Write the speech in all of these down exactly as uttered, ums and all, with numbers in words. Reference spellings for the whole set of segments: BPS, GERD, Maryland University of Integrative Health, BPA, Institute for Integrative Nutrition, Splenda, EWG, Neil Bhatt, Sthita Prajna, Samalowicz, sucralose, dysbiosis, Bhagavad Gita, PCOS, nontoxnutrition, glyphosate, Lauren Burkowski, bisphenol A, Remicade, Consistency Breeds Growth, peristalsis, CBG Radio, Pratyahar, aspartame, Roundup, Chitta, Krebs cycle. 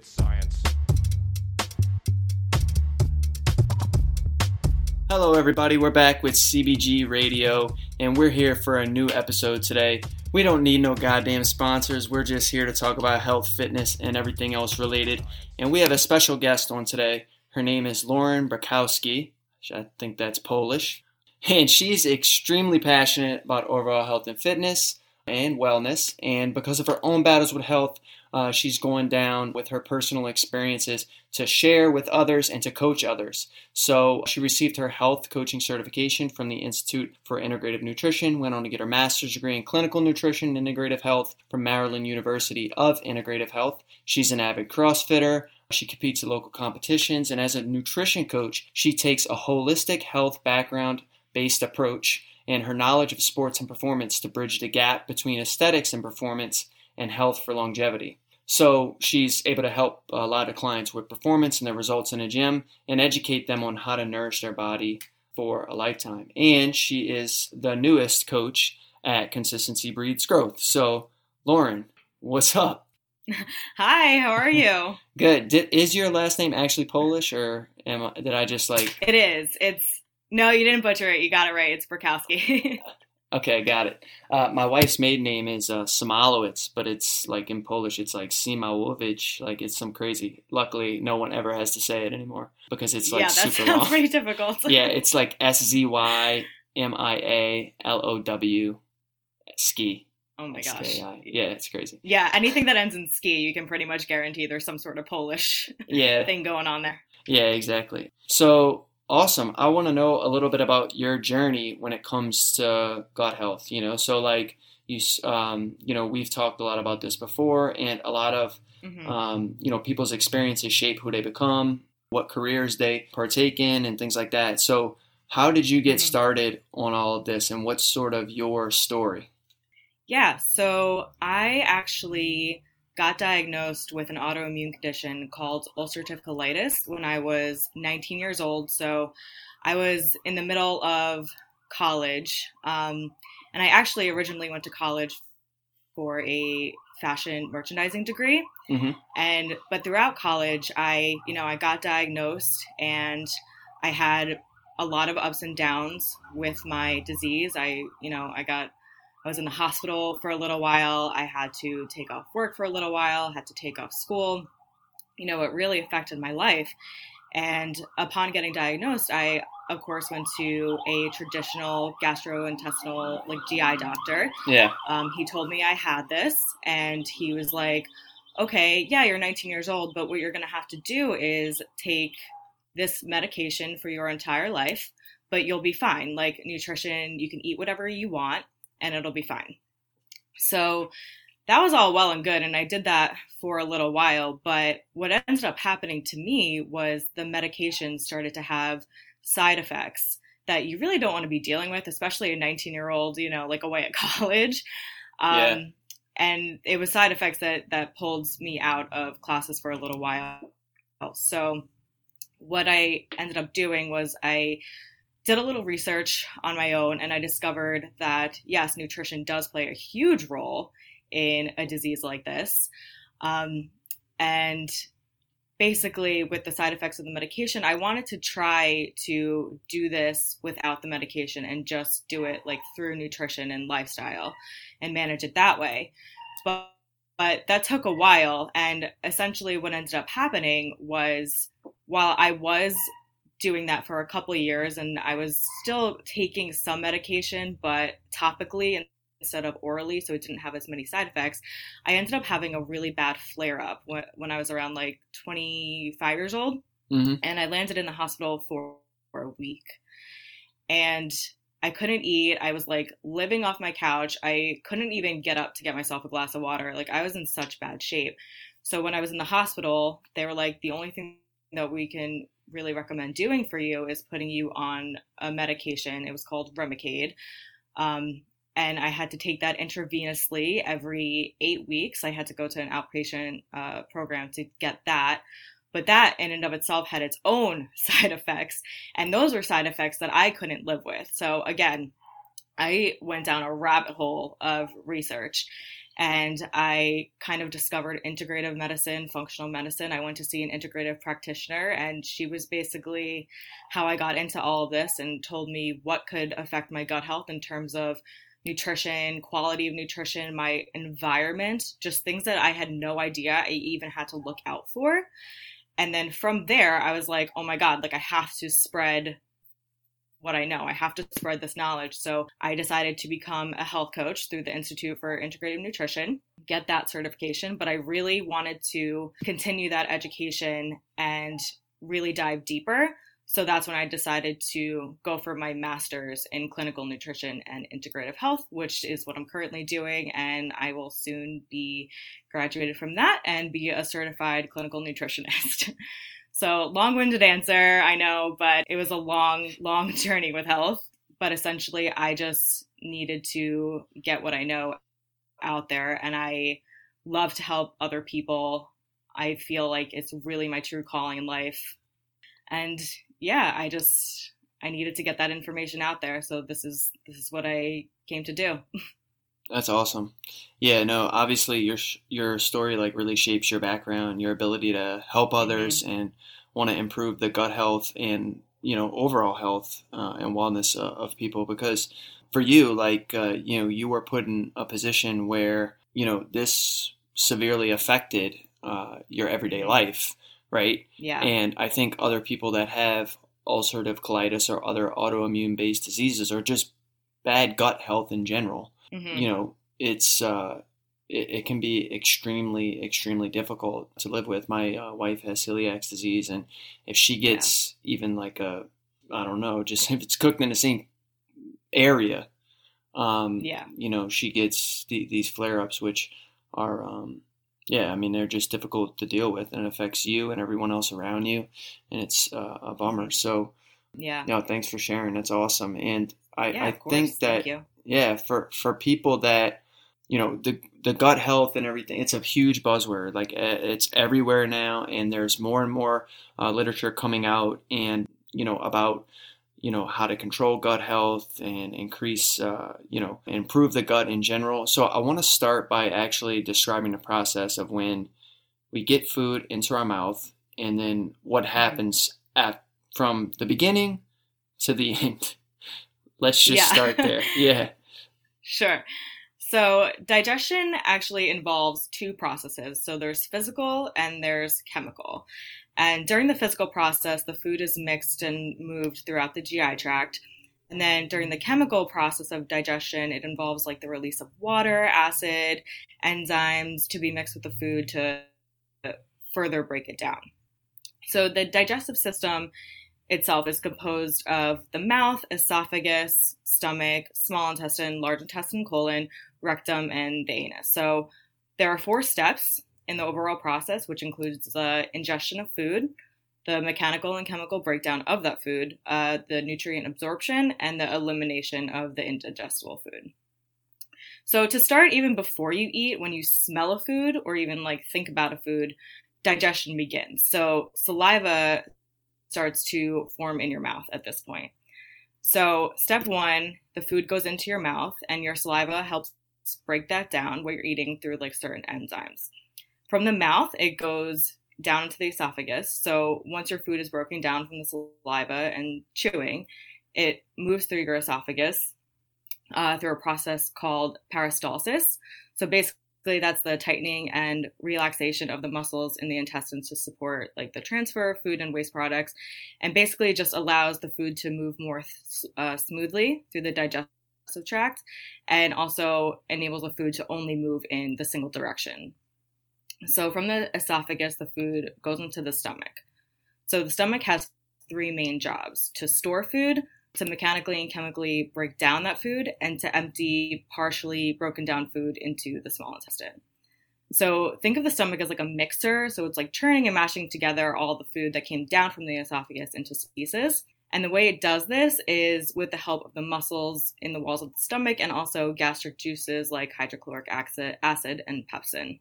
It's science. Hello everybody, we're back with C B G Radio, and we're here for a new episode today. We don't need no goddamn sponsors, we're just here to talk about health, fitness, and everything else related. And we have a special guest on today. Her name is Lauren Burkowski, I think that's Polish. And she's extremely passionate about overall health and fitness and wellness. And because of her own battles with health, Uh, she's going down with her personal experiences to share with others and to coach others. So she received her health coaching certification from the Institute for Integrative Nutrition, went on to get her master's degree in clinical nutrition and integrative health from Maryland University of Integrative Health. She's an avid CrossFitter. She competes at local competitions. And as a nutrition coach, she takes a holistic health background-based approach and her knowledge of sports and performance to bridge the gap between aesthetics and performance and health for longevity. So she's able to help a lot of clients with performance and their results in a gym and educate them on how to nourish their body for a lifetime. And she is the newest coach at Consistency Breeds Growth. So Lauren, what's up? Hi, how are you? Good. Did, is your last name actually Polish, or am I, did I just like... It is. It's No, you didn't butcher it. You got it right. It's Burkowski. Okay, got it. Uh, my wife's maiden name is uh, Samalowicz, but it's like in Polish, it's like Simałowicz. Like it's some crazy. Luckily, no one ever has to say it anymore because it's like yeah, super long. Yeah, that sounds pretty difficult. Yeah, it's like S Z Y M I A L O W ski. Oh my gosh. Yeah, it's crazy. Yeah, anything that ends in ski, you can pretty much guarantee there's some sort of Polish yeah. thing going on there. Yeah, exactly. So... Awesome. I want to know a little bit about your journey when it comes to gut health, you know, so like you, um, you know, we've talked a lot about this before, and a lot of, mm-hmm. um, you know, people's experiences shape who they become, what careers they partake in, and things like that. So how did you get mm-hmm. started on all of this, and what's sort of your story? Yeah. So I actually got diagnosed with an autoimmune condition called ulcerative colitis when I was nineteen years old. So I was in the middle of college. Um, and I actually originally went to college for a fashion merchandising degree. Mm-hmm. And, but throughout college, I, you know, I got diagnosed, and I had a lot of ups and downs with my disease. I, you know, I got I was in the hospital for a little while. I had to take off work for a little while, had to take off school. You know, it really affected my life. And upon getting diagnosed, I, of course, went to a traditional gastrointestinal, like G I doctor. Yeah. Um, he told me I had this, and he was like, okay, yeah, you're nineteen years old, but what you're going to have to do is take this medication for your entire life, but you'll be fine. Like nutrition, you can eat whatever you want, and it'll be fine. So that was all well and good, and I did that for a little while, but what ended up happening to me was the medication started to have side effects that you really don't want to be dealing with, especially a nineteen-year-old, you know, like away at college. Um, yeah. And it was side effects that, that pulled me out of classes for a little while. So what I ended up doing was I did a little research on my own, and I discovered that, yes, nutrition does play a huge role in a disease like this. Um, and basically, with the side effects of the medication, I wanted to try to do this without the medication and just do it like through nutrition and lifestyle and manage it that way. But, but that took a while. And essentially what ended up happening was, while I was doing that for a couple of years, and I was still taking some medication, but topically instead of orally, so it didn't have as many side effects, I ended up having a really bad flare-up when I was around like twenty-five years old, mm-hmm. and I landed in the hospital for a week, and I couldn't eat. I was like living off my couch. I couldn't even get up to get myself a glass of water. Like I was in such bad shape. So when I was in the hospital, they were like, the only thing that we can really recommend doing for you is putting you on a medication. It was called Remicade. Um, and I had to take that intravenously every eight weeks. I had to go to an outpatient uh, program to get that. But that in and of itself had its own side effects. And those were side effects that I couldn't live with. So again, I went down a rabbit hole of research. And I kind of discovered integrative medicine, functional medicine. I went to see an integrative practitioner, and she was basically how I got into all of this and told me what could affect my gut health in terms of nutrition, quality of nutrition, my environment, just things that I had no idea I even had to look out for. And then from there, I was like, oh my God, like I have to spread what I know. I have to spread this knowledge. So I decided to become a health coach through the Institute for Integrative Nutrition, get that certification. But I really wanted to continue that education and really dive deeper. So that's when I decided to go for my master's in clinical nutrition and integrative health, which is what I'm currently doing. And I will soon be graduated from that and be a certified clinical nutritionist. So long-winded answer, I know, but it was a long, long journey with health. But essentially, I just needed to get what I know out there. And I love to help other people. I feel like it's really my true calling in life. And yeah, I just, I needed to get that information out there. So this is, this is what I came to do. That's awesome. Yeah, no, obviously your, your story like really shapes your background, your ability to help others mm-hmm. and want to improve the gut health and, you know, overall health uh, and wellness uh, of people. Because for you, like, uh, you know, you were put in a position where, you know, this severely affected uh, your everyday life. Right? Yeah. And I think other people that have ulcerative colitis or other autoimmune-based diseases or just bad gut health in general, mm-hmm. you know, it's uh, it, it can be extremely, extremely difficult to live with. My uh, wife has celiac disease, and if she gets yeah. even like a, I don't know, just if it's cooked in the same area, um, yeah. you know, she gets the, these flare-ups, which are um, – yeah, I mean, they're just difficult to deal with, and it affects you and everyone else around you, and it's uh, a bummer. So, yeah, no, thanks for sharing. That's awesome. And I, yeah, I think that, yeah, for, for people that, you know, the the gut health and everything, it's a huge buzzword. Like, it's everywhere now, and there's more and more uh, literature coming out and, you know, about, you know, how to control gut health and increase, uh, you know, improve the gut in general. So I want to start by actually describing the process of when we get food into our mouth and then what happens at from the beginning to the end. Let's just yeah. start there. Yeah. Sure. So digestion actually involves two processes. So there's physical and there's chemical. And during the physical process, the food is mixed and moved throughout the G I tract. And then during the chemical process of digestion, it involves like the release of water, acid, enzymes to be mixed with the food to further break it down. So the digestive system itself is composed of the mouth, esophagus, stomach, small intestine, large intestine, colon, rectum, and the anus. So there are four steps in the overall process, which includes the ingestion of food, the mechanical and chemical breakdown of that food, uh, the nutrient absorption, and the elimination of the indigestible food. So to start, even before you eat, when you smell a food or even like think about a food, digestion begins. So saliva starts to form in your mouth at this point. So step one, the food goes into your mouth and your saliva helps break that down what you're eating through like certain enzymes. From the mouth, it goes down into the esophagus. So once your food is broken down from the saliva and chewing, it moves through your esophagus uh, through a process called peristalsis. So basically, that's the tightening and relaxation of the muscles in the intestines to support like the transfer of food and waste products, and basically just allows the food to move more uh, smoothly through the digestive tract, and also enables the food to only move in the single direction. So from the esophagus, the food goes into the stomach. So the stomach has three main jobs: to store food, to mechanically and chemically break down that food, and to empty partially broken down food into the small intestine. So think of the stomach as like a mixer. So it's like churning and mashing together all the food that came down from the esophagus into pieces. And the way it does this is with the help of the muscles in the walls of the stomach and also gastric juices like hydrochloric acid and pepsin.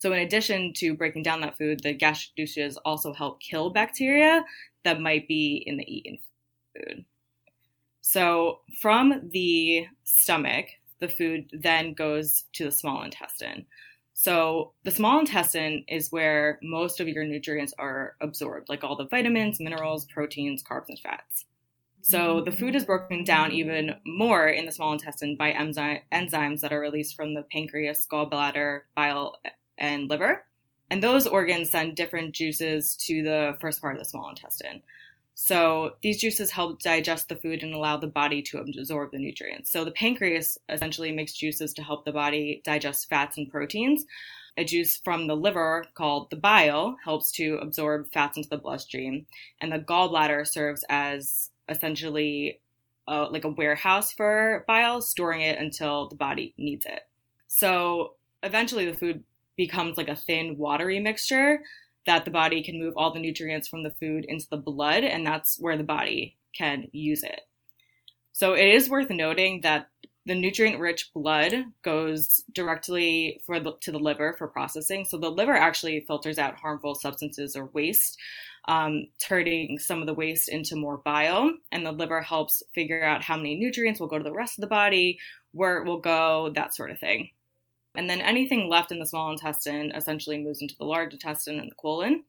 So in addition to breaking down that food, the gastric juices also help kill bacteria that might be in the eaten food. So from the stomach, the food then goes to the small intestine. So the small intestine is where most of your nutrients are absorbed, like all the vitamins, minerals, proteins, carbs, and fats. So the food is broken down even more in the small intestine by enzy- enzymes that are released from the pancreas, gallbladder, bile, and liver. And those organs send different juices to the first part of the small intestine. So these juices help digest the food and allow the body to absorb the nutrients. So the pancreas essentially makes juices to help the body digest fats and proteins. A juice from the liver called the bile helps to absorb fats into the bloodstream. And the gallbladder serves as essentially uh, like a warehouse for bile, storing it until the body needs it. So eventually the food becomes like a thin, watery mixture that the body can move all the nutrients from the food into the blood, and that's where the body can use it. So it is worth noting that the nutrient-rich blood goes directly for the, to the liver for processing. So the liver actually filters out harmful substances or waste, um, turning some of the waste into more bile, and the liver helps figure out how many nutrients will go to the rest of the body, where it will go, that sort of thing. And then anything left in the small intestine essentially moves into the large intestine and the colon.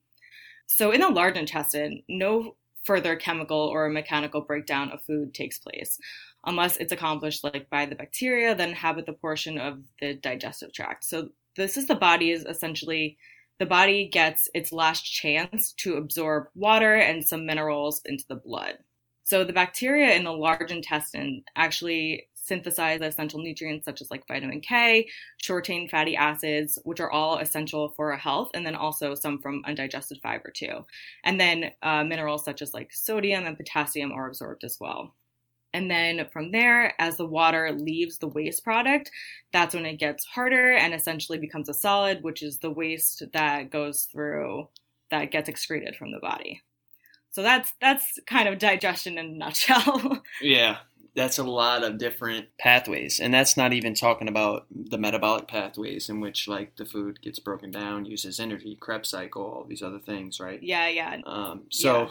So in the large intestine, no further chemical or mechanical breakdown of food takes place, unless it's accomplished like by the bacteria that inhabit the portion of the digestive tract. So this is the body is essentially, the body gets its last chance to absorb water and some minerals into the blood. So the bacteria in the large intestine actually synthesize essential nutrients such as like vitamin K, short-chain fatty acids, which are all essential for health, and then also some from undigested fiber too. And then uh, minerals such as like sodium and potassium are absorbed as well. And then from there, as the water leaves the waste product, that's when it gets harder and essentially becomes a solid, which is the waste that goes through, that gets excreted from the body. So that's that's kind of digestion in a nutshell. Yeah. That's a lot of different pathways, and that's not even talking about the metabolic pathways in which, like, the food gets broken down, uses energy, Krebs cycle, all these other things, right? Yeah, yeah. Um, so,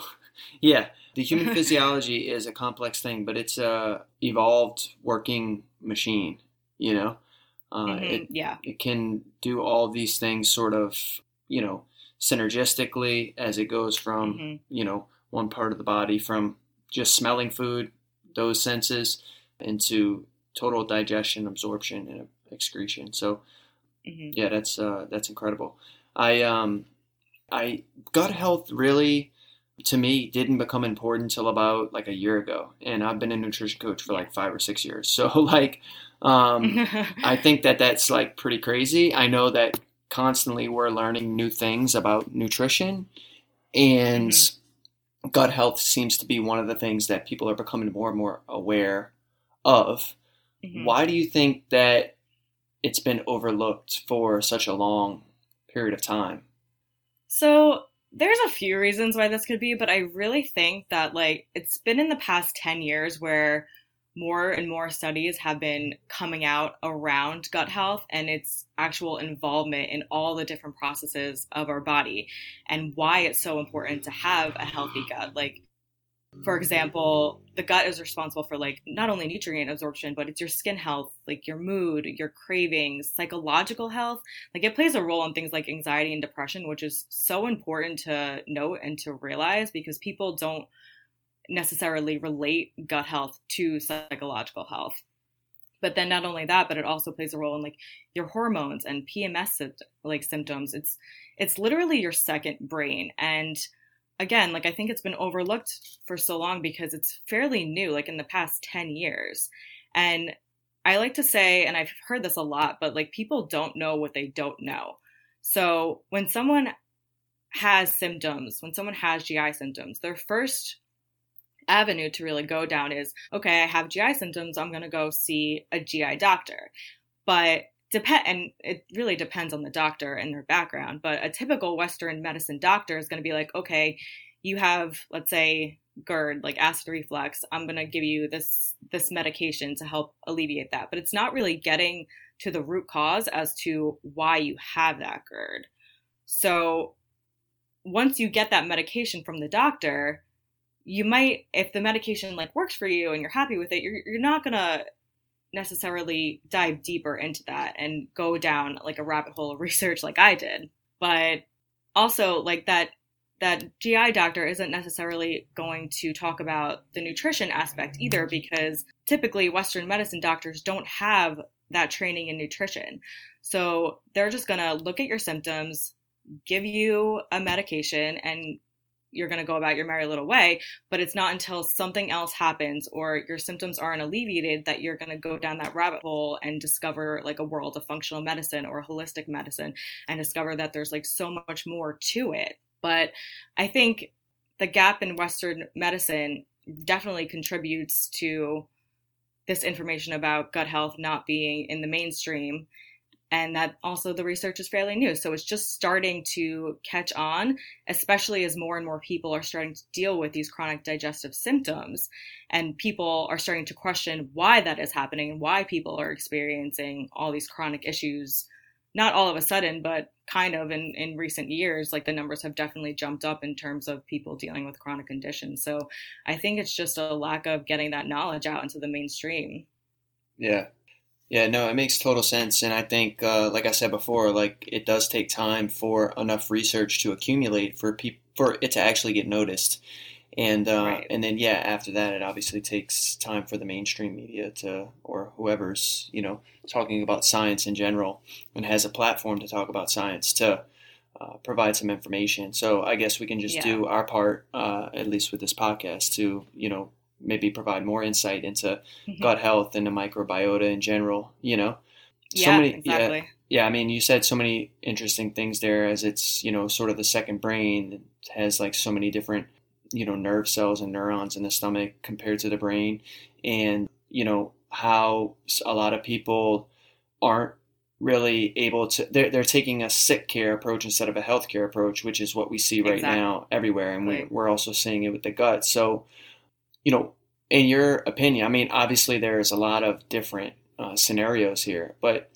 yeah, yeah the human physiology is a complex thing, but it's a evolved working machine, you know? Uh, mm-hmm, it, yeah. It can do all these things sort of, you know, synergistically as it goes from, mm-hmm. you know, one part of the body from just smelling food, those senses, into total digestion, absorption, and excretion. So, mm-hmm. yeah, that's uh, that's incredible. I um, I gut health really, to me, didn't become important until about like a year ago, and I've been a nutrition coach for like five or six years. So, like, um, I think that that's like pretty crazy. I know that constantly we're learning new things about nutrition, and. Mm-hmm. Gut health seems to be one of the things that people are becoming more and more aware of. Mm-hmm. Why do you think that it's been overlooked for such a long period of time? So there's a few reasons why this could be, but I really think that like it's been in the past ten years where more and more studies have been coming out around gut health and its actual involvement in all the different processes of our body and why it's so important to have a healthy gut. Like, for example, the gut is responsible for like not only nutrient absorption, but it's your skin health, like your mood, your cravings, psychological health. Like it plays a role in things like anxiety and depression, which is so important to note and to realize because people don't necessarily relate gut health to psychological health. But then not only that, but it also plays a role in like your hormones and P M S like symptoms. It's it's literally your second brain. And again, like I think it's been overlooked for so long because it's fairly new, like in the past ten years. And I like to say, and I've heard this a lot, but like people don't know what they don't know. So when someone has symptoms, when someone has G I symptoms, their first avenue to really go down is, okay, I have G I symptoms, I'm going to go see a G I doctor. But depend, and it really depends on the doctor and their background, but a typical Western medicine doctor is going to be like, okay, you have, let's say, GERD, like acid reflux, I'm going to give you this, this medication to help alleviate that. But it's not really getting to the root cause as to why you have that GERD. So once you get that medication from the doctor, you might, if the medication like works for you and you're happy with it, you're you're not going to necessarily dive deeper into that and go down like a rabbit hole of research like I did. But also like that, that G I doctor isn't necessarily going to talk about the nutrition aspect either, because typically Western medicine doctors don't have that training in nutrition. So they're just going to look at your symptoms, give you a medication, and you're going to go about your merry little way. But it's not until something else happens or your symptoms aren't alleviated that you're going to go down that rabbit hole and discover like a world of functional medicine or holistic medicine and discover that there's like so much more to it. But I think the gap in Western medicine definitely contributes to this information about gut health not being in the mainstream, and that also the research is fairly new. So it's just starting to catch on, especially as more and more people are starting to deal with these chronic digestive symptoms, and people are starting to question why that is happening and why people are experiencing all these chronic issues. Not all of a sudden, but kind of in, in recent years, like the numbers have definitely jumped up in terms of people dealing with chronic conditions. So I think it's just a lack of getting that knowledge out into the mainstream. Yeah. Yeah, no, it makes total sense. And I think, uh, like I said before, like it does take time for enough research to accumulate for people, for it to actually get noticed. And, uh, right. and then, yeah, after that, it obviously takes time for the mainstream media to, or whoever's, you know, talking about science in general and has a platform to talk about science to uh, provide some information. So I guess we can just yeah. do our part, uh, at least with this podcast, to, you know, maybe provide more insight into mm-hmm. gut health and the microbiota in general, you know. So yeah, many, exactly. Yeah, yeah, I mean, you said so many interesting things there, as it's, you know, sort of the second brain that has like so many different, you know, nerve cells and neurons in the stomach compared to the brain, and, you know, how a lot of people aren't really able to, they're, they're taking a sick care approach instead of a healthcare approach, which is what we see right exactly. now everywhere. And right. we, we're also seeing it with the gut. So, you know, in your opinion, I mean, obviously there's a lot of different uh, scenarios here, but,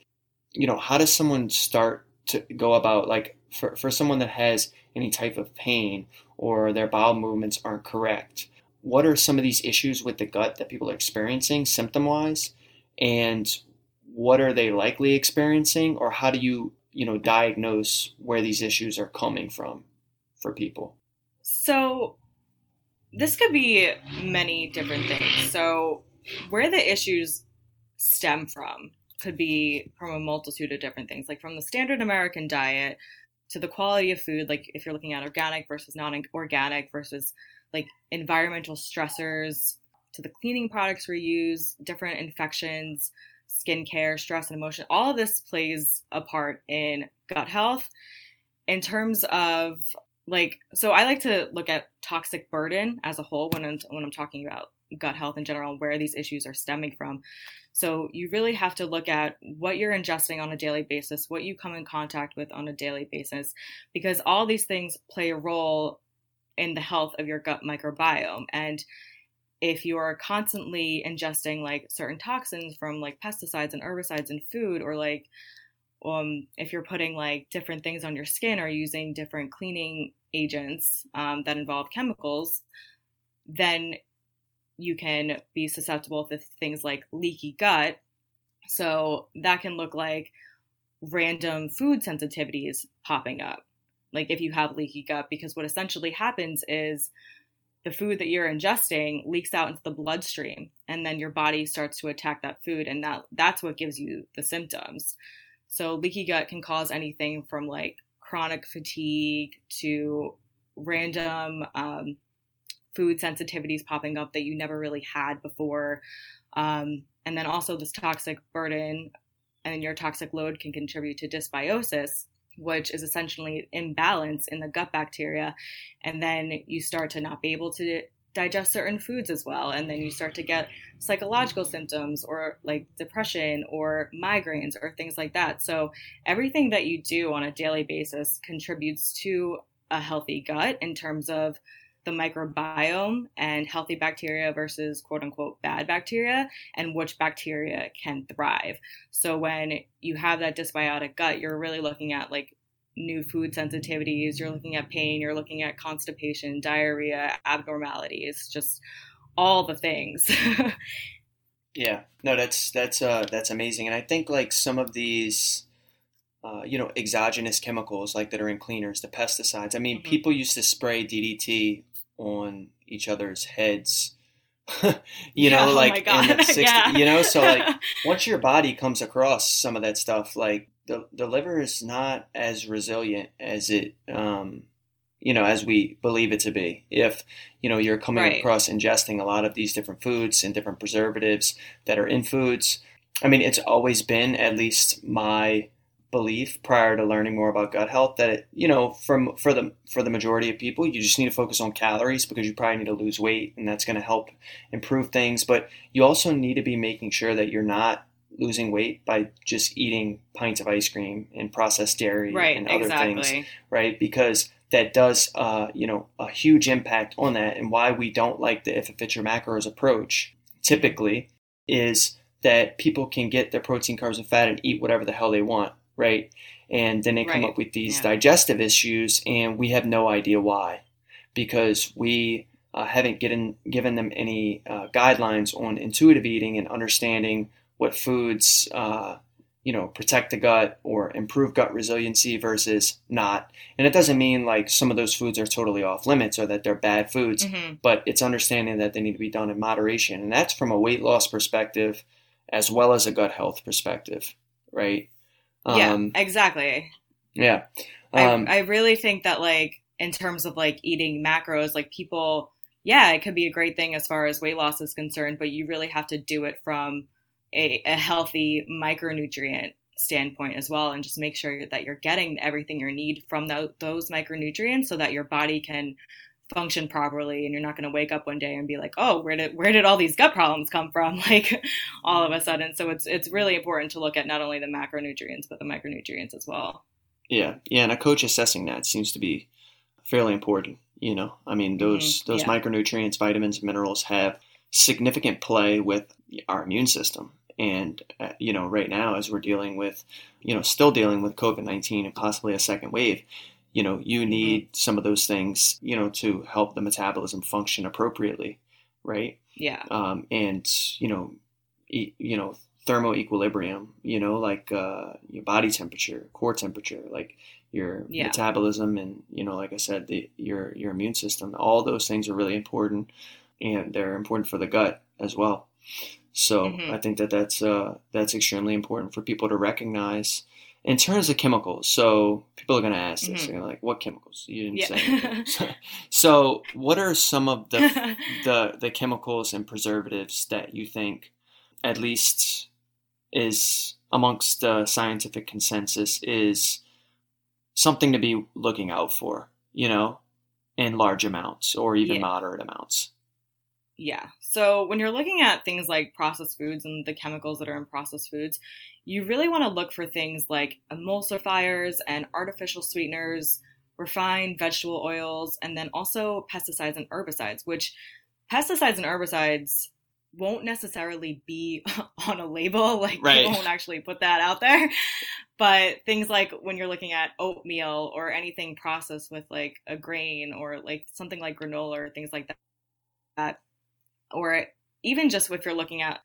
you know, how does someone start to go about, like for, for someone that has any type of pain or their bowel movements aren't correct? What are some of these issues with the gut that people are experiencing symptom-wise, and what are they likely experiencing, or how do you, you know, diagnose where these issues are coming from for people? So this could be many different things. So where the issues stem from could be from a multitude of different things, like from the standard American diet to the quality of food, like if you're looking at organic versus non-organic versus like environmental stressors, to the cleaning products we use, different infections, skincare, stress and emotion. All of this plays a part in gut health. In terms of like, so I like to look at toxic burden as a whole when I'm, when I'm talking about gut health in general, where these issues are stemming from. So you really have to look at what you're ingesting on a daily basis, what you come in contact with on a daily basis, because all these things play a role in the health of your gut microbiome. And if you are constantly ingesting like certain toxins from like pesticides and herbicides in food, or like um, if you're putting like different things on your skin or using different cleaning agents um, that involve chemicals, then you can be susceptible to things like leaky gut. So that can look like random food sensitivities popping up, like if you have leaky gut, because what essentially happens is the food that you're ingesting leaks out into the bloodstream, and then your body starts to attack that food, and that that's what gives you the symptoms. So leaky gut can cause anything from like chronic fatigue to random um food sensitivities popping up that you never really had before. Um, and then also this toxic burden and your toxic load can contribute to dysbiosis, which is essentially imbalance in the gut bacteria. And then you start to not be able to digest certain foods as well. And then you start to get psychological symptoms, or like depression or migraines or things like that. So everything that you do on a daily basis contributes to a healthy gut in terms of the microbiome and healthy bacteria versus quote unquote bad bacteria, and which bacteria can thrive. So when you have that dysbiotic gut, you're really looking at like new food sensitivities, you're looking at pain, you're looking at constipation, diarrhea, abnormalities, just all the things. Yeah, no, that's that's uh, that's amazing. And I think like some of these, uh, you know, exogenous chemicals like that are in cleaners, the pesticides. I mean, mm-hmm. people used to spray D D T on each other's heads, you yeah, know, oh like in the sixties, yeah. you know, so like once your body comes across some of that stuff, like the, the liver is not as resilient as it, um, you know, as we believe it to be. If, you know, you're coming right. across ingesting a lot of these different foods and different preservatives that are in foods. I mean, it's always been, at least my belief prior to learning more about gut health, that, it, you know, from for the for the majority of people, you just need to focus on calories because you probably need to lose weight and that's going to help improve things. But you also need to be making sure that you're not losing weight by just eating pints of ice cream and processed dairy right, and other exactly. things, right? Because that does, uh, you know, a huge impact on that. And why we don't like the if it fits your macros approach typically is that people can get their protein, carbs, and fat and eat whatever the hell they want, right? And then they right. come up with these yeah. digestive issues, and we have no idea why, because we uh, haven't given given them any uh, guidelines on intuitive eating and understanding what foods, uh, you know, protect the gut or improve gut resiliency versus not. And it doesn't mean like some of those foods are totally off limits or that they're bad foods, mm-hmm. but it's understanding that they need to be done in moderation. And that's from a weight loss perspective as well as a gut health perspective, right? Um, yeah, exactly. Yeah. Um, I, I really think that like in terms of like eating macros, like people, yeah, it could be a great thing as far as weight loss is concerned, but you really have to do it from A, a healthy micronutrient standpoint as well, and just make sure that you're getting everything you need from the, those micronutrients so that your body can function properly, and you're not going to wake up one day and be like, oh, where did where did all these gut problems come from, like all of a sudden. So it's it's really important to look at not only the macronutrients but the micronutrients as well. Yeah, yeah, and a coach assessing that seems to be fairly important. You know, I mean, those mm-hmm. those yeah. micronutrients, vitamins, minerals have significant play with our immune system. And, uh, you know, right now, as we're dealing with, you know, still dealing with COVID nineteen and possibly a second wave, you know, you need some of those things, you know, to help the metabolism function appropriately. Right. Yeah. Um, and, you know, e- you know, thermal equilibrium, you know, like uh, your body temperature, core temperature, like your yeah. metabolism. And, you know, like I said, the, your, your immune system, all those things are really important, and they're important for the gut as well. So mm-hmm. I think that that's, uh, that's extremely important for people to recognize in terms of chemicals. So people are going to ask mm-hmm. this, they're like, what chemicals? You didn't yeah. say anything. So, so what are some of the, the, the chemicals and preservatives that you think at least is amongst the scientific consensus is something to be looking out for, you know, in large amounts or even yeah. moderate amounts? Yeah. So when you're looking at things like processed foods and the chemicals that are in processed foods, you really want to look for things like emulsifiers and artificial sweeteners, refined vegetable oils, and then also pesticides and herbicides, which pesticides and herbicides won't necessarily be on a label. Like right. they won't actually put that out there. But things like when you're looking at oatmeal or anything processed with like a grain or like something like granola or things like that, or even just if you're looking at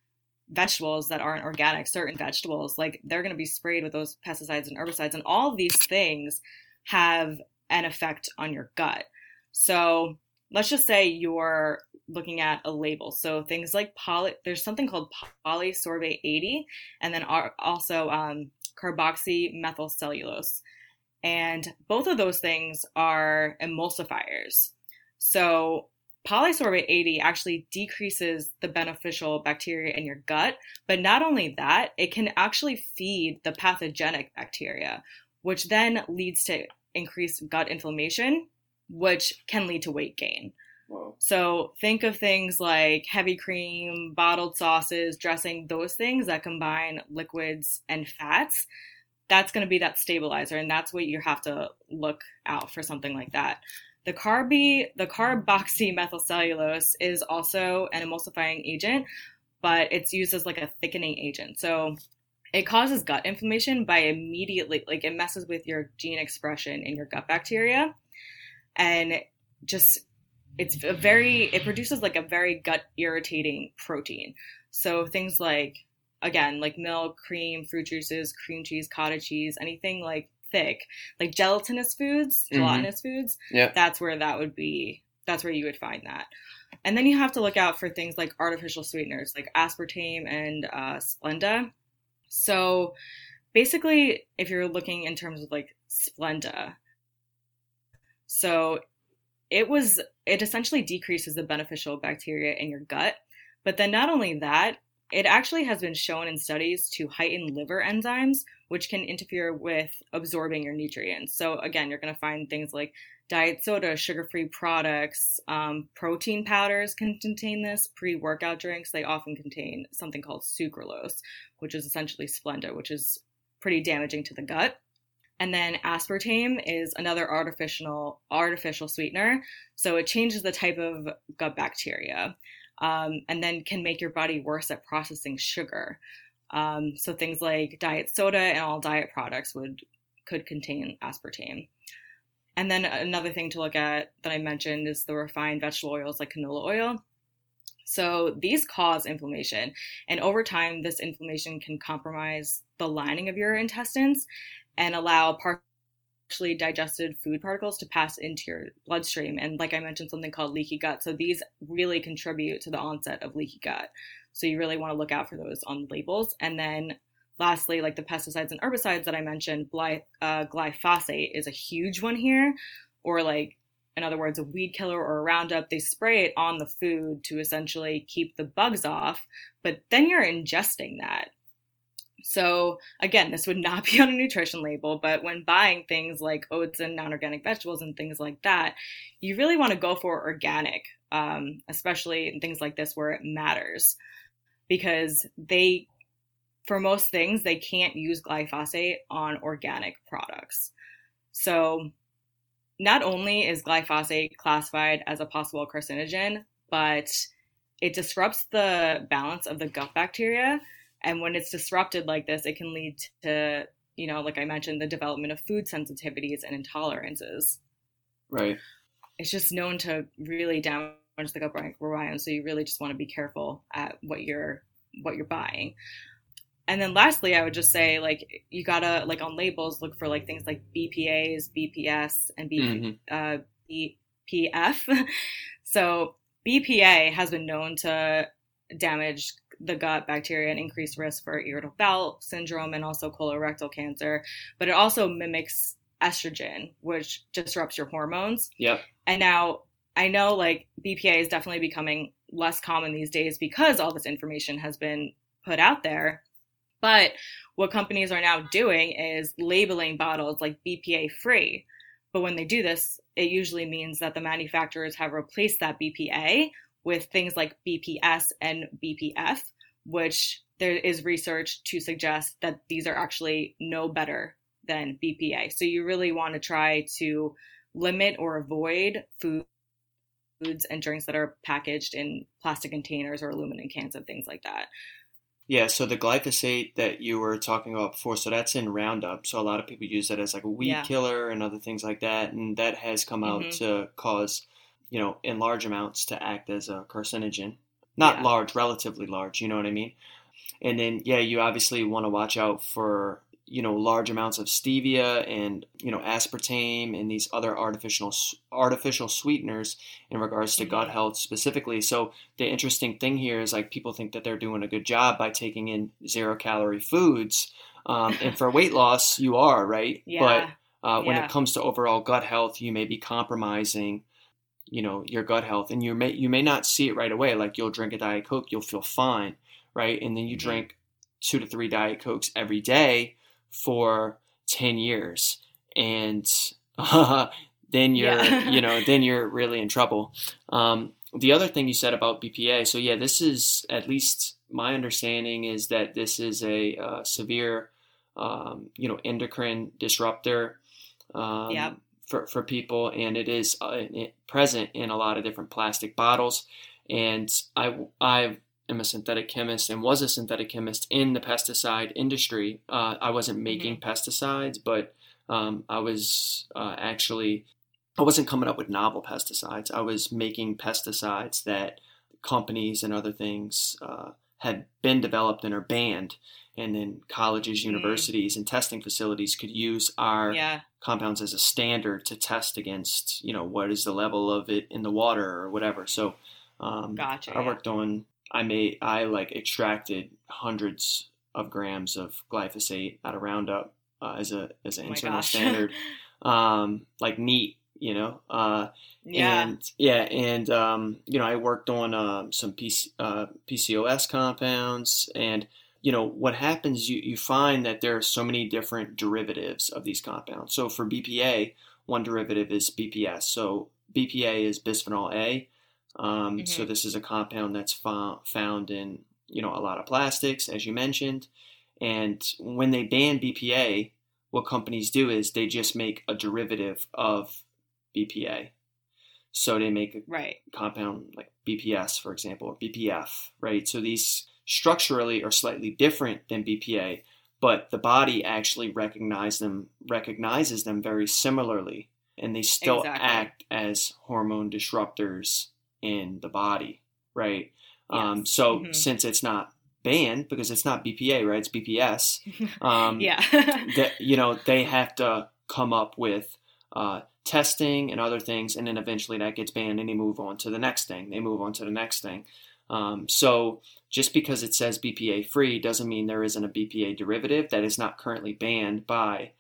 vegetables that aren't organic, certain vegetables, like they're going to be sprayed with those pesticides and herbicides. And all of these things have an effect on your gut. So let's just say you're looking at a label. So things like poly, there's something called polysorbate eighty, and then also um, carboxymethylcellulose. And both of those things are emulsifiers. So polysorbate eighty actually decreases the beneficial bacteria in your gut, but not only that, it can actually feed the pathogenic bacteria, which then leads to increased gut inflammation, which can lead to weight gain. Whoa. So think of things like heavy cream, bottled sauces, dressing, those things that combine liquids and fats. That's going to be that stabilizer, and that's what you have to look out for, something like that. The carby, the carboxymethylcellulose is also an emulsifying agent, but it's used as like a thickening agent. So it causes gut inflammation by immediately, like it messes with your gene expression in your gut bacteria. And just, it's a very, it produces like a very gut irritating protein. So things like, again, like milk, cream, fruit juices, cream cheese, cottage cheese, anything like thick, like gelatinous foods, gelatinous mm-hmm. foods, yep. that's where that would be, that's where you would find that. And then you have to look out for things like artificial sweeteners, like aspartame and uh, Splenda. So basically, if you're looking in terms of like Splenda, so it was, it essentially decreases the beneficial bacteria in your gut. But then not only that, it actually has been shown in studies to heighten liver enzymes, which can interfere with absorbing your nutrients. So again, you're going to find things like diet soda, sugar-free products, um, protein powders can contain this, pre-workout drinks, they often contain something called sucralose, which is essentially Splenda, which is pretty damaging to the gut. And then aspartame is another artificial artificial sweetener, so it changes the type of gut bacteria. Um, and then can make your body worse at processing sugar. Um, so things like diet soda and all diet products would could contain aspartame. And then another thing to look at that I mentioned is the refined vegetable oils like canola oil. So these cause inflammation, and over time, this inflammation can compromise the lining of your intestines and allow partial actually digested food particles to pass into your bloodstream, and like I mentioned, something called leaky gut. So these really contribute to the onset of leaky gut. So you really want to look out for those on the labels. And then lastly, like the pesticides and herbicides that I mentioned, gly- uh, glyphosate is a huge one here, or like in other words, a weed killer or a Roundup. They spray it on the food to essentially keep the bugs off, but then you're ingesting that. So again, this would not be on a nutrition label, but when buying things like oats and non-organic vegetables and things like that, you really want to go for organic, um, especially in things like this where it matters, because they, for most things, they can't use glyphosate on organic products. So not only is glyphosate classified as a possible carcinogen, but it disrupts the balance of the gut bacteria. And when it's disrupted like this, it can lead to, you know, like I mentioned, the development of food sensitivities and intolerances. Right. It's just known to really damage the gut microbiome, so you really just want to be careful at what you're what you're buying. And then lastly, I would just say, like, you gotta, like, on labels, look for like things like B P As, B P S, and B- mm-hmm. uh, B P F. So B P A has been known to damage the gut bacteria and increased risk for irritable bowel syndrome and also colorectal cancer, but it also mimics estrogen, which disrupts your hormones. Yep. And now I know like B P A is definitely becoming less common these days because all this information has been put out there. But what companies are now doing is labeling bottles like B P A free. But when they do this, it usually means that the manufacturers have replaced that B P A with things like B P S and B P F, which there is research to suggest that these are actually no better than B P A. So you really want to try to limit or avoid food, foods and drinks that are packaged in plastic containers or aluminum cans and things like that. Yeah, so the glyphosate that you were talking about before, so that's in Roundup. So a lot of people use that as like a weed yeah. killer and other things like that, and that has come out mm-hmm. to cause, you know, in large amounts to act as a carcinogen. Not yeah. large, relatively large, you know what I mean? And then, yeah, you obviously want to watch out for, you know, large amounts of stevia and, you know, aspartame and these other artificial artificial sweeteners in regards to mm-hmm. gut health specifically. So the interesting thing here is like people think that they're doing a good job by taking in zero calorie foods. Um, and for weight loss, you are, right? Yeah. But uh, when yeah. it comes to overall gut health, you may be compromising, you know, your gut health, and you may, you may not see it right away. Like you'll drink a Diet Coke, you'll feel fine. Right. And then you drink two to three Diet Cokes every day for ten years. And uh, then you're, yeah. you know, then you're really in trouble. Um, the other thing you said about B P A. So yeah, this is, at least my understanding is that this is a uh, severe, um, you know, endocrine disruptor. Um, yeah. For, for people, and it is uh, present in a lot of different plastic bottles. And I, I am a synthetic chemist and was a synthetic chemist in the pesticide industry. Uh, I wasn't making mm-hmm. pesticides, but um, I was uh, actually, I wasn't coming up with novel pesticides. I was making pesticides that companies and other things uh, had been developed and are banned. And then colleges, universities, mm-hmm. and testing facilities could use our yeah. compounds as a standard to test against, you know, what is the level of it in the water or whatever. So um, gotcha, I yeah. worked on, I made, I like extracted hundreds of grams of glyphosate out of Roundup uh, as a as an oh internal standard, um, like neat, you know. Uh, yeah. And, yeah, and, um, you know, I worked on uh, some P C, uh, P C O S compounds and, you know, what happens, you, you find that there are so many different derivatives of these compounds. So for B P A, one derivative is B P S. So B P A is bisphenol A. Um, mm-hmm. So this is a compound that's fo- found in, you know, a lot of plastics, as you mentioned. And when they ban B P A, what companies do is they just make a derivative of B P A. So they make a right. compound like B P S, for example, or B P F, right? So these structurally are slightly different than B P A, but the body actually recognize them, recognizes them very similarly, and they still exactly. act as hormone disruptors in the body, right? Yes. Um, so mm-hmm. since it's not banned, because it's not B P A, right? It's B P S. Um, yeah. that, you know, they have to come up with uh, testing and other things, and then eventually that gets banned, and they move on to the next thing. They move on to the next thing. Um, so just because it says B P A free doesn't mean there isn't a B P A derivative that is not currently banned by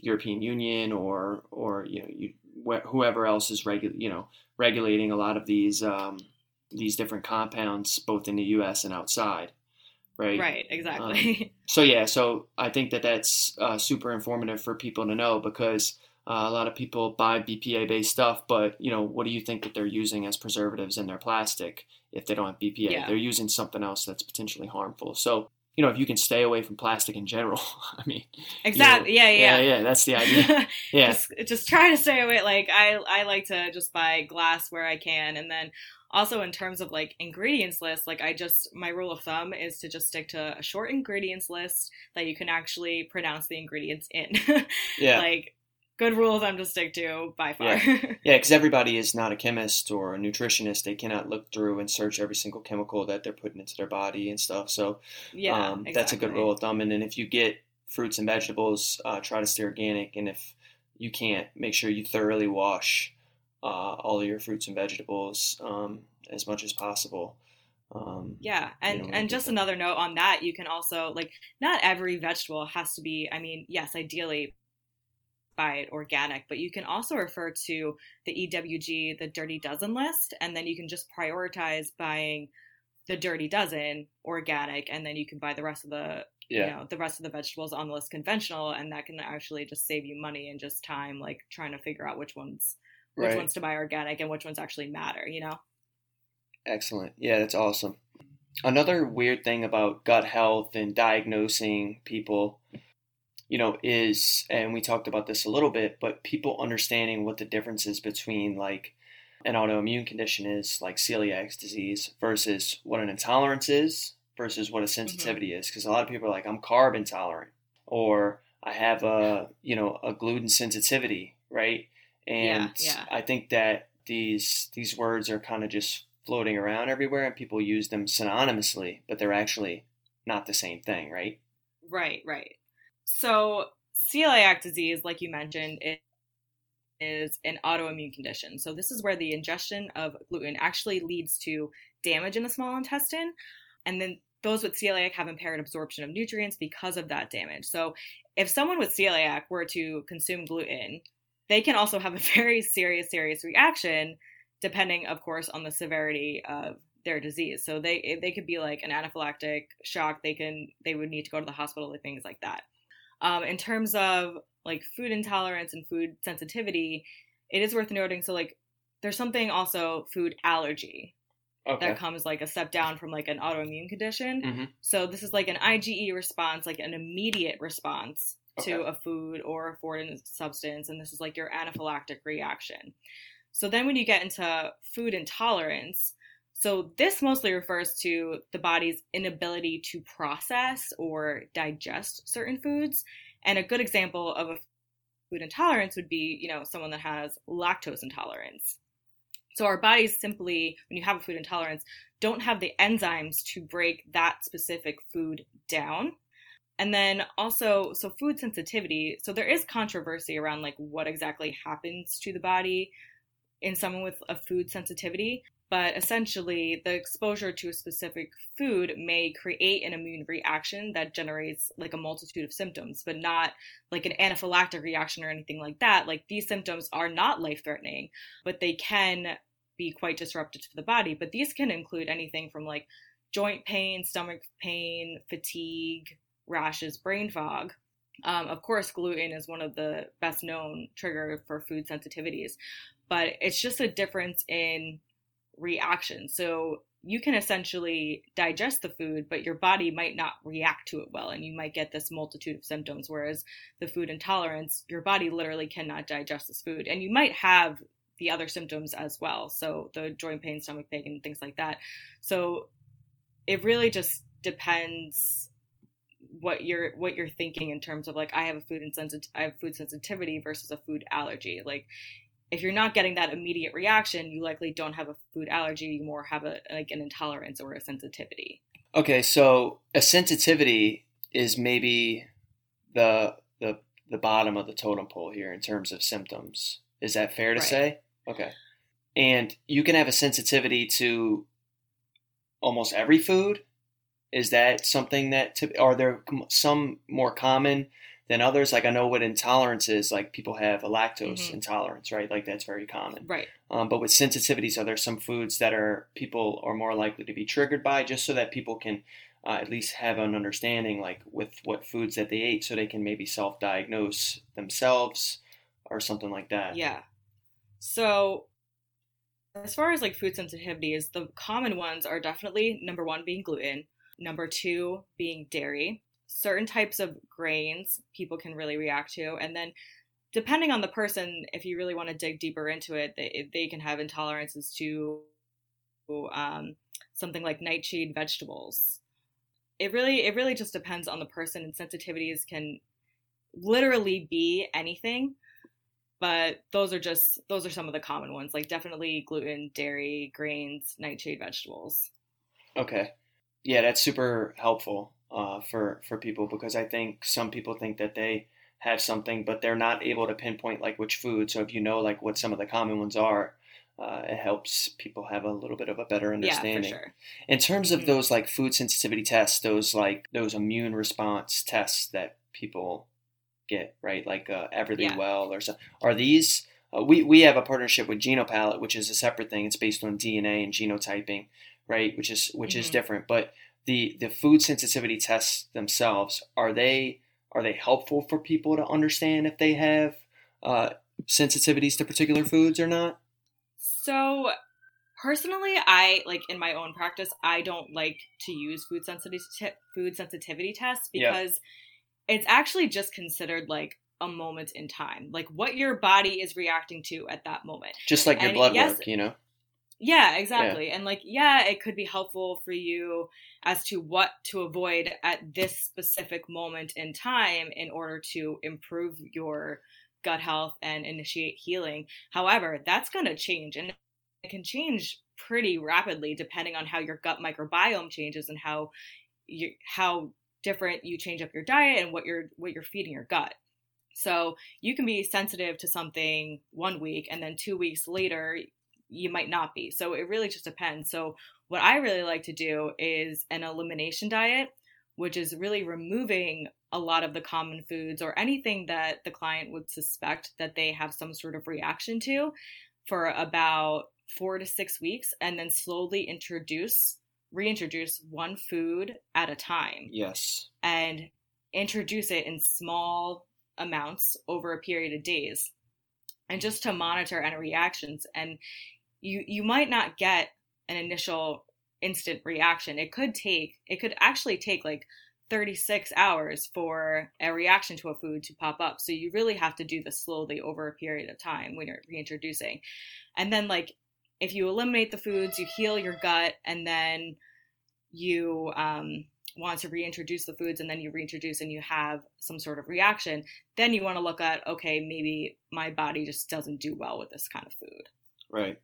European Union or, or, you know, you, wh- whoever else is regu- you know, regulating a lot of these, um, these different compounds, both in the U S and outside. Right. Right. Exactly. Um, so, yeah, so I think that that's uh, super informative for people to know, because uh, a lot of people buy B P A based stuff, but, you know, what do you think that they're using as preservatives in their plastic? If they don't have B P A, yeah. they're using something else that's potentially harmful. So, you know, if you can stay away from plastic in general, I mean, exactly. You know, yeah, yeah, yeah, yeah. That's the idea. Yeah. just, just try to stay away. Like I, I like to just buy glass where I can. And then also in terms of like ingredients list, like I just, my rule of thumb is to just stick to a short ingredients list that you can actually pronounce the ingredients in. yeah. Like, good rule of thumb to stick to by far. Yeah, because yeah, everybody is not a chemist or a nutritionist. They cannot look through and search every single chemical that they're putting into their body and stuff. So yeah, um, exactly. that's a good rule of thumb. And then if you get fruits and vegetables, uh, try to stay organic. And if you can't, make sure you thoroughly wash uh, all of your fruits and vegetables um, as much as possible. Um, yeah. And, you know, and just that. Another note on that, you can also, like, not every vegetable has to be, I mean, yes, ideally, buy it organic, but you can also refer to the E W G, the Dirty Dozen list, and then you can just prioritize buying the Dirty Dozen organic, and then you can buy the rest of the yeah. you know, the rest of the vegetables on the list conventional, and that can actually just save you money and just time, like trying to figure out which ones which right. ones to buy organic and which ones actually matter, you know. Excellent. Yeah, that's awesome. Another weird thing about gut health and diagnosing people, you know, is, and we talked about this a little bit, but people understanding what the differences between like an autoimmune condition is, like celiac disease, versus what an intolerance is versus what a sensitivity mm-hmm. is. Because a lot of people are like, I'm carb intolerant, or I have a, you know, a gluten sensitivity, right? And yeah, yeah. I think that these these words are kind of just floating around everywhere, and people use them synonymously, but they're actually not the same thing, right? Right, right. So celiac disease, like you mentioned, it is an autoimmune condition. So this is where the ingestion of gluten actually leads to damage in the small intestine. And then those with celiac have impaired absorption of nutrients because of that damage. So if someone with celiac were to consume gluten, they can also have a very serious, serious reaction, depending, of course, on the severity of their disease. So they they could be like an anaphylactic shock. They can they would need to go to the hospital and things like that. Um, in terms of like food intolerance and food sensitivity, it is worth noting. So like there's something also food allergy okay. that comes like a step down from like an autoimmune condition. Mm-hmm. So this is like an IgE response, like an immediate response okay. to a food or a foreign substance. And this is like your anaphylactic reaction. So then when you get into food intolerance, so this mostly refers to the body's inability to process or digest certain foods. And a good example of a food intolerance would be, you know, someone that has lactose intolerance. So our bodies simply, when you have a food intolerance, don't have the enzymes to break that specific food down. And then also, so food sensitivity. So there is controversy around like what exactly happens to the body in someone with a food sensitivity. But essentially, the exposure to a specific food may create an immune reaction that generates like a multitude of symptoms, but not like an anaphylactic reaction or anything like that. Like these symptoms are not life-threatening, but they can be quite disruptive to the body. But these can include anything from like joint pain, stomach pain, fatigue, rashes, brain fog. Um, of course, gluten is one of the best known triggers for food sensitivities, but it's just a difference in reaction. So you can essentially digest the food, but your body might not react to it well, and you might get this multitude of symptoms. Whereas the food intolerance, your body literally cannot digest this food, and you might have the other symptoms as well. So the joint pain, stomach pain, and things like that. So it really just depends what you're what you're thinking in terms of like, I have a food insensit- I have food sensitivity versus a food allergy. Like, if you're not getting that immediate reaction, you likely don't have a food allergy. You more have a like an intolerance or a sensitivity. Okay, so a sensitivity is maybe the the the bottom of the totem pole here in terms of symptoms. Is that fair to right. say? Okay. And you can have a sensitivity to almost every food. Is that something that to, are there some more common than others? Like, I know what intolerance is, like people have a lactose mm-hmm. intolerance, right? Like that's very common. Right. Um, but with sensitivities, are there some foods that are people are more likely to be triggered by, just so that people can uh, at least have an understanding, like with what foods that they ate, so they can maybe self-diagnose themselves or something like that? Yeah. So as far as like food sensitivities, the common ones are definitely number one being gluten, number two being dairy. Certain types of grains people can really react to. And then depending on the person, if you really want to dig deeper into it, they, they can have intolerances to um, something like nightshade vegetables. It really, it really just depends on the person, and sensitivities can literally be anything. But those are just, those are some of the common ones, like definitely gluten, dairy, grains, nightshade vegetables. Okay. Yeah, that's super helpful. Uh, for, for people, because I think some people think that they have something, but they're not able to pinpoint like which food. So if you know like what some of the common ones are, uh, it helps people have a little bit of a better understanding. Yeah, for sure. In terms of mm-hmm. those like food sensitivity tests, those like those immune response tests that people get, right? Like uh, Everly yeah. Well or something. Are these, uh, we, we have a partnership with Genopalate, which is a separate thing. It's based on D N A and genotyping, right? Which is, which mm-hmm. is different, but The, the food sensitivity tests themselves, are they are they helpful for people to understand if they have uh, sensitivities to particular foods or not? So personally, I like in my own practice, I don't like to use food sensitivity food sensitivity tests because yeah. it's actually just considered like a moment in time, like what your body is reacting to at that moment. Just like your and blood yes, work, you know. Yeah, exactly. Yeah. And like, yeah, it could be helpful for you as to what to avoid at this specific moment in time in order to improve your gut health and initiate healing. However, that's going to change, and it can change pretty rapidly depending on how your gut microbiome changes and how you, how different you change up your diet and what you're, what you're feeding your gut. So you can be sensitive to something one week, and then two weeks later, you might not be. So it really just depends. So what I really like to do is an elimination diet, which is really removing a lot of the common foods or anything that the client would suspect that they have some sort of reaction to for about four to six weeks, and then slowly introduce, reintroduce one food at a time. Yes. And introduce it in small amounts over a period of days, and just to monitor any reactions. And you you might not get an initial instant reaction. It could take, it could actually take like thirty-six hours for a reaction to a food to pop up. So you really have to do this slowly over a period of time when you're reintroducing. And then like, if you eliminate the foods, you heal your gut, and then you um, want to reintroduce the foods, and then you reintroduce and you have some sort of reaction, then you want to look at, okay, maybe my body just doesn't do well with this kind of food. Right.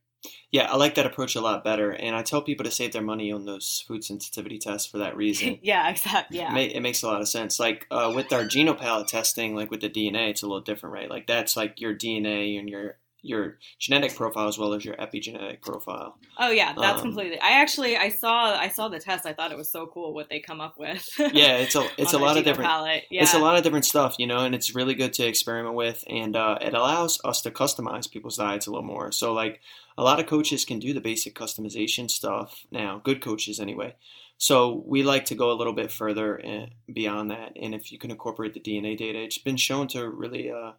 Yeah, I like that approach a lot better, and I tell people to save their money on those food sensitivity tests for that reason. Yeah, exactly. Yeah, it makes a lot of sense. Like uh, with our Genopalate testing, like with the D N A, it's a little different, right? Like that's like your D N A and your your genetic profile as well as your epigenetic profile. Oh yeah, that's um, completely. I actually I saw I saw the test. I thought it was so cool what they come up with. Yeah, it's a it's a lot of different. Yeah. It's a lot of different stuff, you know, and it's really good to experiment with, and uh, it allows us to customize people's diets a little more. So like. A lot of coaches can do the basic customization stuff now, good coaches anyway. So we like to go a little bit further and beyond that. And if you can incorporate the D N A data, it's been shown to really, uh,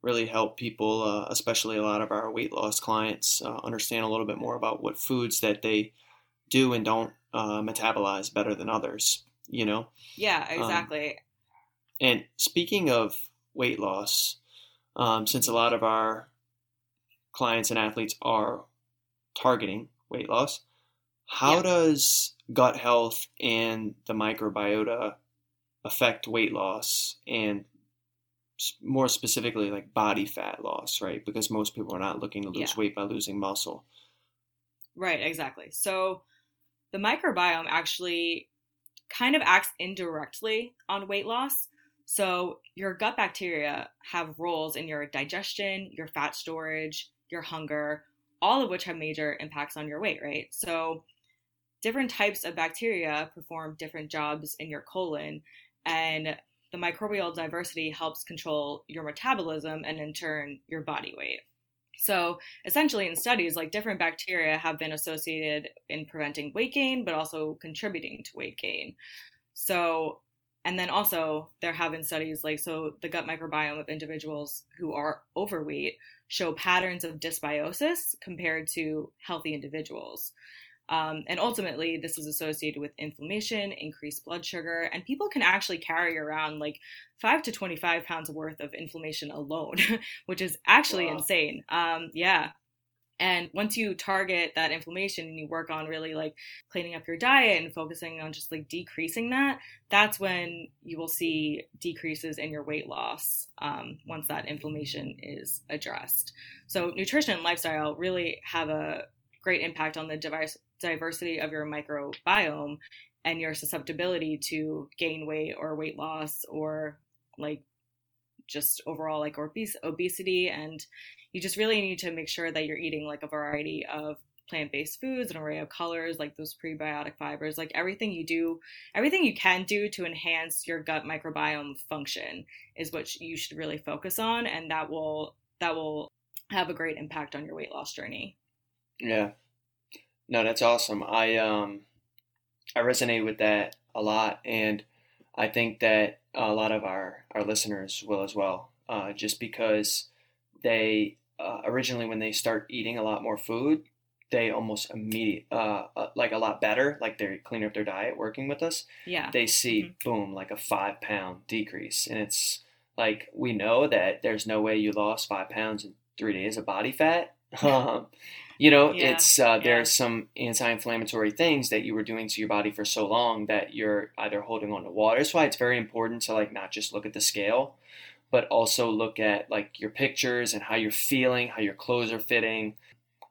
really help people, uh, especially a lot of our weight loss clients, uh, understand a little bit more about what foods that they do and don't uh, metabolize better than others, you know? Yeah, exactly. Um, and speaking of weight loss, um, since a lot of our clients and athletes are targeting weight loss. How yeah. does gut health and the microbiota affect weight loss and more specifically like body fat loss, right? Because most people are not looking to lose yeah. weight by losing muscle. Right, exactly. So the microbiome actually kind of acts indirectly on weight loss. So your gut bacteria have roles in your digestion, your fat storage, your hunger, all of which have major impacts on your weight, right? So different types of bacteria perform different jobs in your colon, and the microbial diversity helps control your metabolism and in turn your body weight. So essentially in studies, like different bacteria have been associated in preventing weight gain, but also contributing to weight gain. So And then also there have been studies like, so the gut microbiome of individuals who are overweight show patterns of dysbiosis compared to healthy individuals. Um, and ultimately this is associated with inflammation, increased blood sugar, and people can actually carry around like five to twenty-five pounds worth of inflammation alone, which is actually wow. insane. Um, yeah. And once you target that inflammation and you work on really like cleaning up your diet and focusing on just like decreasing that, that's when you will see decreases in your weight loss um, once that inflammation is addressed. So nutrition and lifestyle really have a great impact on the diversity of your microbiome and your susceptibility to gain weight or weight loss or like just overall like obes- obesity and you just really need to make sure that you're eating like a variety of plant-based foods, an array of colors, like those prebiotic fibers, like everything you do, everything you can do to enhance your gut microbiome function is what you should really focus on. And that will, that will have a great impact on your weight loss journey. Yeah, no, that's awesome. I, um, I resonate with that a lot. And I think that a lot of our, our listeners will as well, uh, just because they, Uh, originally, when they start eating a lot more food, they almost immediate, uh, uh, like a lot better, like they're cleaning up their diet, working with us. Yeah. They see, mm-hmm. boom, like a five pound decrease. And it's like, we know that there's no way you lost five pounds in three days of body fat. um, you know, yeah. it's, uh, there's yeah. some anti-inflammatory things that you were doing to your body for so long that you're either holding on to water. That's why it's very important to like, not just look at the scale, but also look at like your pictures and how you're feeling, how your clothes are fitting,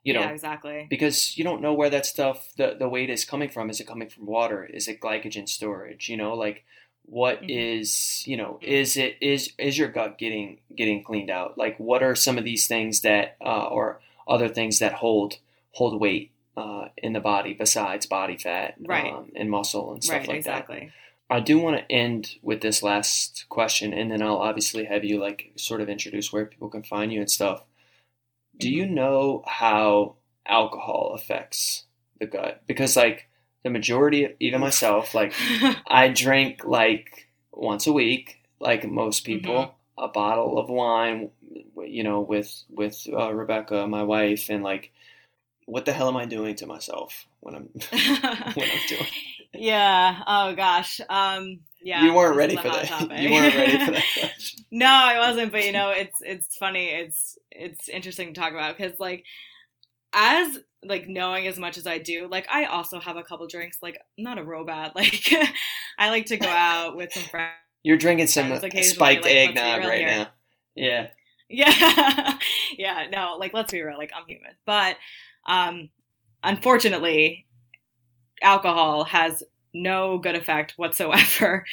you know, yeah, exactly. Because you don't know where that stuff, the, the weight is coming from. Is it coming from water? Is it glycogen storage? You know, like what mm-hmm. is, you know, mm-hmm. is it, is, is your gut getting, getting cleaned out? Like what are some of these things that, uh, or other things that hold, hold weight, uh, in the body besides body fat right. um, and muscle and stuff right, like exactly. that. I do want to end with this last question, and then I'll obviously have you like sort of introduce where people can find you and stuff. Do you know how alcohol affects the gut? Because like the majority of even myself, like I drink like once a week, like most people, mm-hmm. a bottle of wine, you know, with, with uh, Rebecca, my wife, and like, what the hell am I doing to myself when I'm, when I'm doing Yeah. Oh gosh. Um, yeah. You weren't ready for that. Topic. You weren't ready for that. No, I wasn't. But you know, it's, it's funny. It's, it's interesting to talk about because like, as like knowing as much as I do, like I also have a couple drinks, like I'm not a robot. Like I like to go out with some friends. You're drinking some spiked like, eggnog right here. now. Yeah. Yeah. Yeah. No, like let's be real. Like I'm human, but Um, unfortunately, alcohol has no good effect whatsoever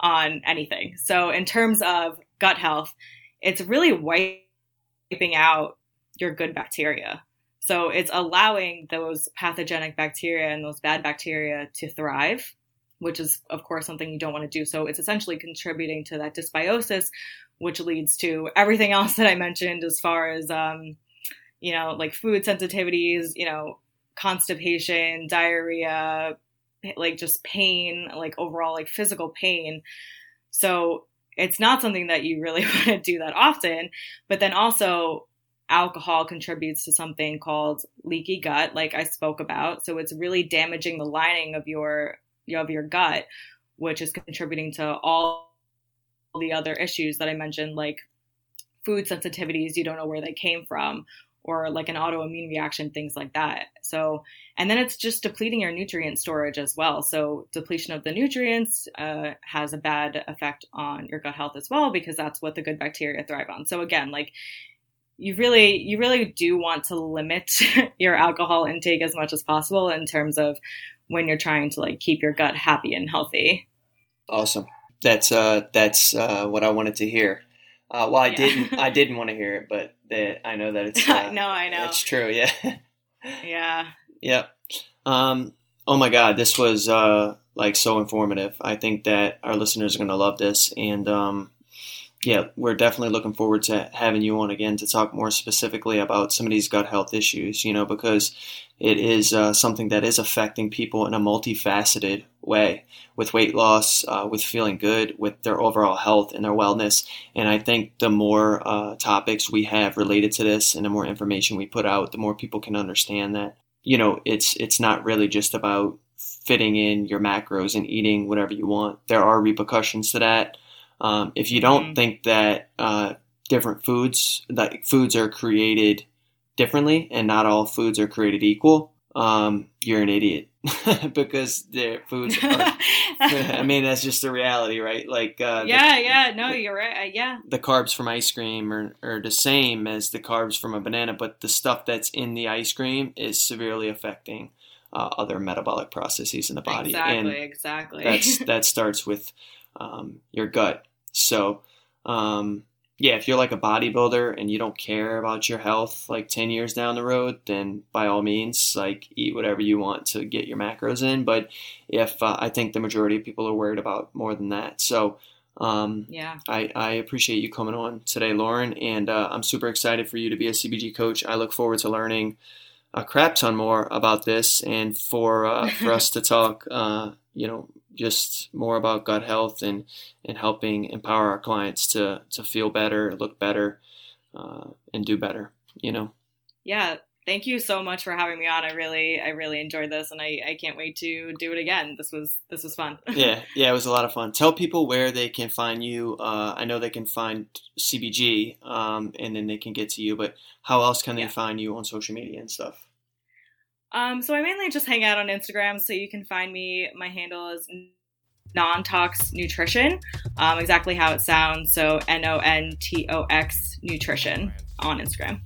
on anything. So in terms of gut health, it's really wiping out your good bacteria. So it's allowing those pathogenic bacteria and those bad bacteria to thrive, which is, of course, something you don't want to do. So it's essentially contributing to that dysbiosis, which leads to everything else that I mentioned as far as, um, you know, like food sensitivities, you know, constipation, diarrhea, like just pain, like overall, like physical pain. So it's not something that you really want to do that often. But then also alcohol contributes to something called leaky gut, like I spoke about. So it's really damaging the lining of your of your gut, which is contributing to all the other issues that I mentioned, like food sensitivities, you don't know where they came from, or like an autoimmune reaction, things like that. So, and then it's just depleting your nutrient storage as well. So depletion of the nutrients uh, has a bad effect on your gut health as well, because that's what the good bacteria thrive on. So again, like you really, you really do want to limit your alcohol intake as much as possible in terms of when you're trying to like keep your gut happy and healthy. Awesome. That's uh, that's uh, what I wanted to hear. Uh, well, I yeah. didn't. I didn't want to hear it, but that I know that it's. Uh, no, I know it's true. Yeah. yeah. Yep. Um, oh my God, this was uh, like so informative. I think that our listeners are going to love this, and um, yeah, we're definitely looking forward to having you on again to talk more specifically about some of these gut health issues. You know, because it is uh, something that is affecting people in a multifaceted way, with weight loss, uh, with feeling good, with their overall health and their wellness. And I think the more uh, topics we have related to this and the more information we put out, the more people can understand that, you know, it's it's not really just about fitting in your macros and eating whatever you want. There are repercussions to that. Um, if you don't mm-hmm. think that uh, different foods, that foods are created differently and not all foods are created equal, um, you're an idiot because their foods are, I mean, that's just the reality, right? Like, uh, yeah, the, yeah, no, the, you're right. Uh, yeah. The carbs from ice cream are, are the same as the carbs from a banana, but the stuff that's in the ice cream is severely affecting uh, other metabolic processes in the body. Exactly. And exactly. That's, that starts with, um, your gut. So, um, yeah, if you're like a bodybuilder and you don't care about your health like ten years down the road, then by all means, like eat whatever you want to get your macros in. But if uh, I think the majority of people are worried about more than that. So um, yeah, I, I appreciate you coming on today, Lauren. And uh, I'm super excited for you to be a C B G coach. I look forward to learning a crap ton more about this and for uh, for us to talk, uh, you know, just more about gut health and, and helping empower our clients to, to feel better, look better, uh, and do better, you know? Yeah. Thank you so much for having me on. I really, I really enjoyed this and I, I can't wait to do it again. This was, this was fun. yeah. Yeah. It was a lot of fun. Tell people where they can find you. Uh, I know they can find C B G, um, and then they can get to you, but how else can yeah. they find you on social media and stuff? Um, so I mainly just hang out on Instagram, so you can find me. My handle is nontoxnutrition, um, exactly how it sounds. So N O N T O X nutrition on Instagram.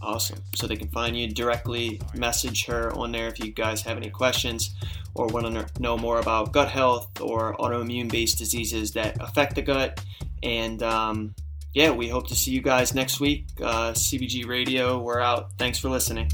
Awesome. So they can find you directly, message her on there if you guys have any questions or want to know more about gut health or autoimmune-based diseases that affect the gut. And um, yeah, we hope to see you guys next week. Uh, C B G Radio, we're out. Thanks for listening.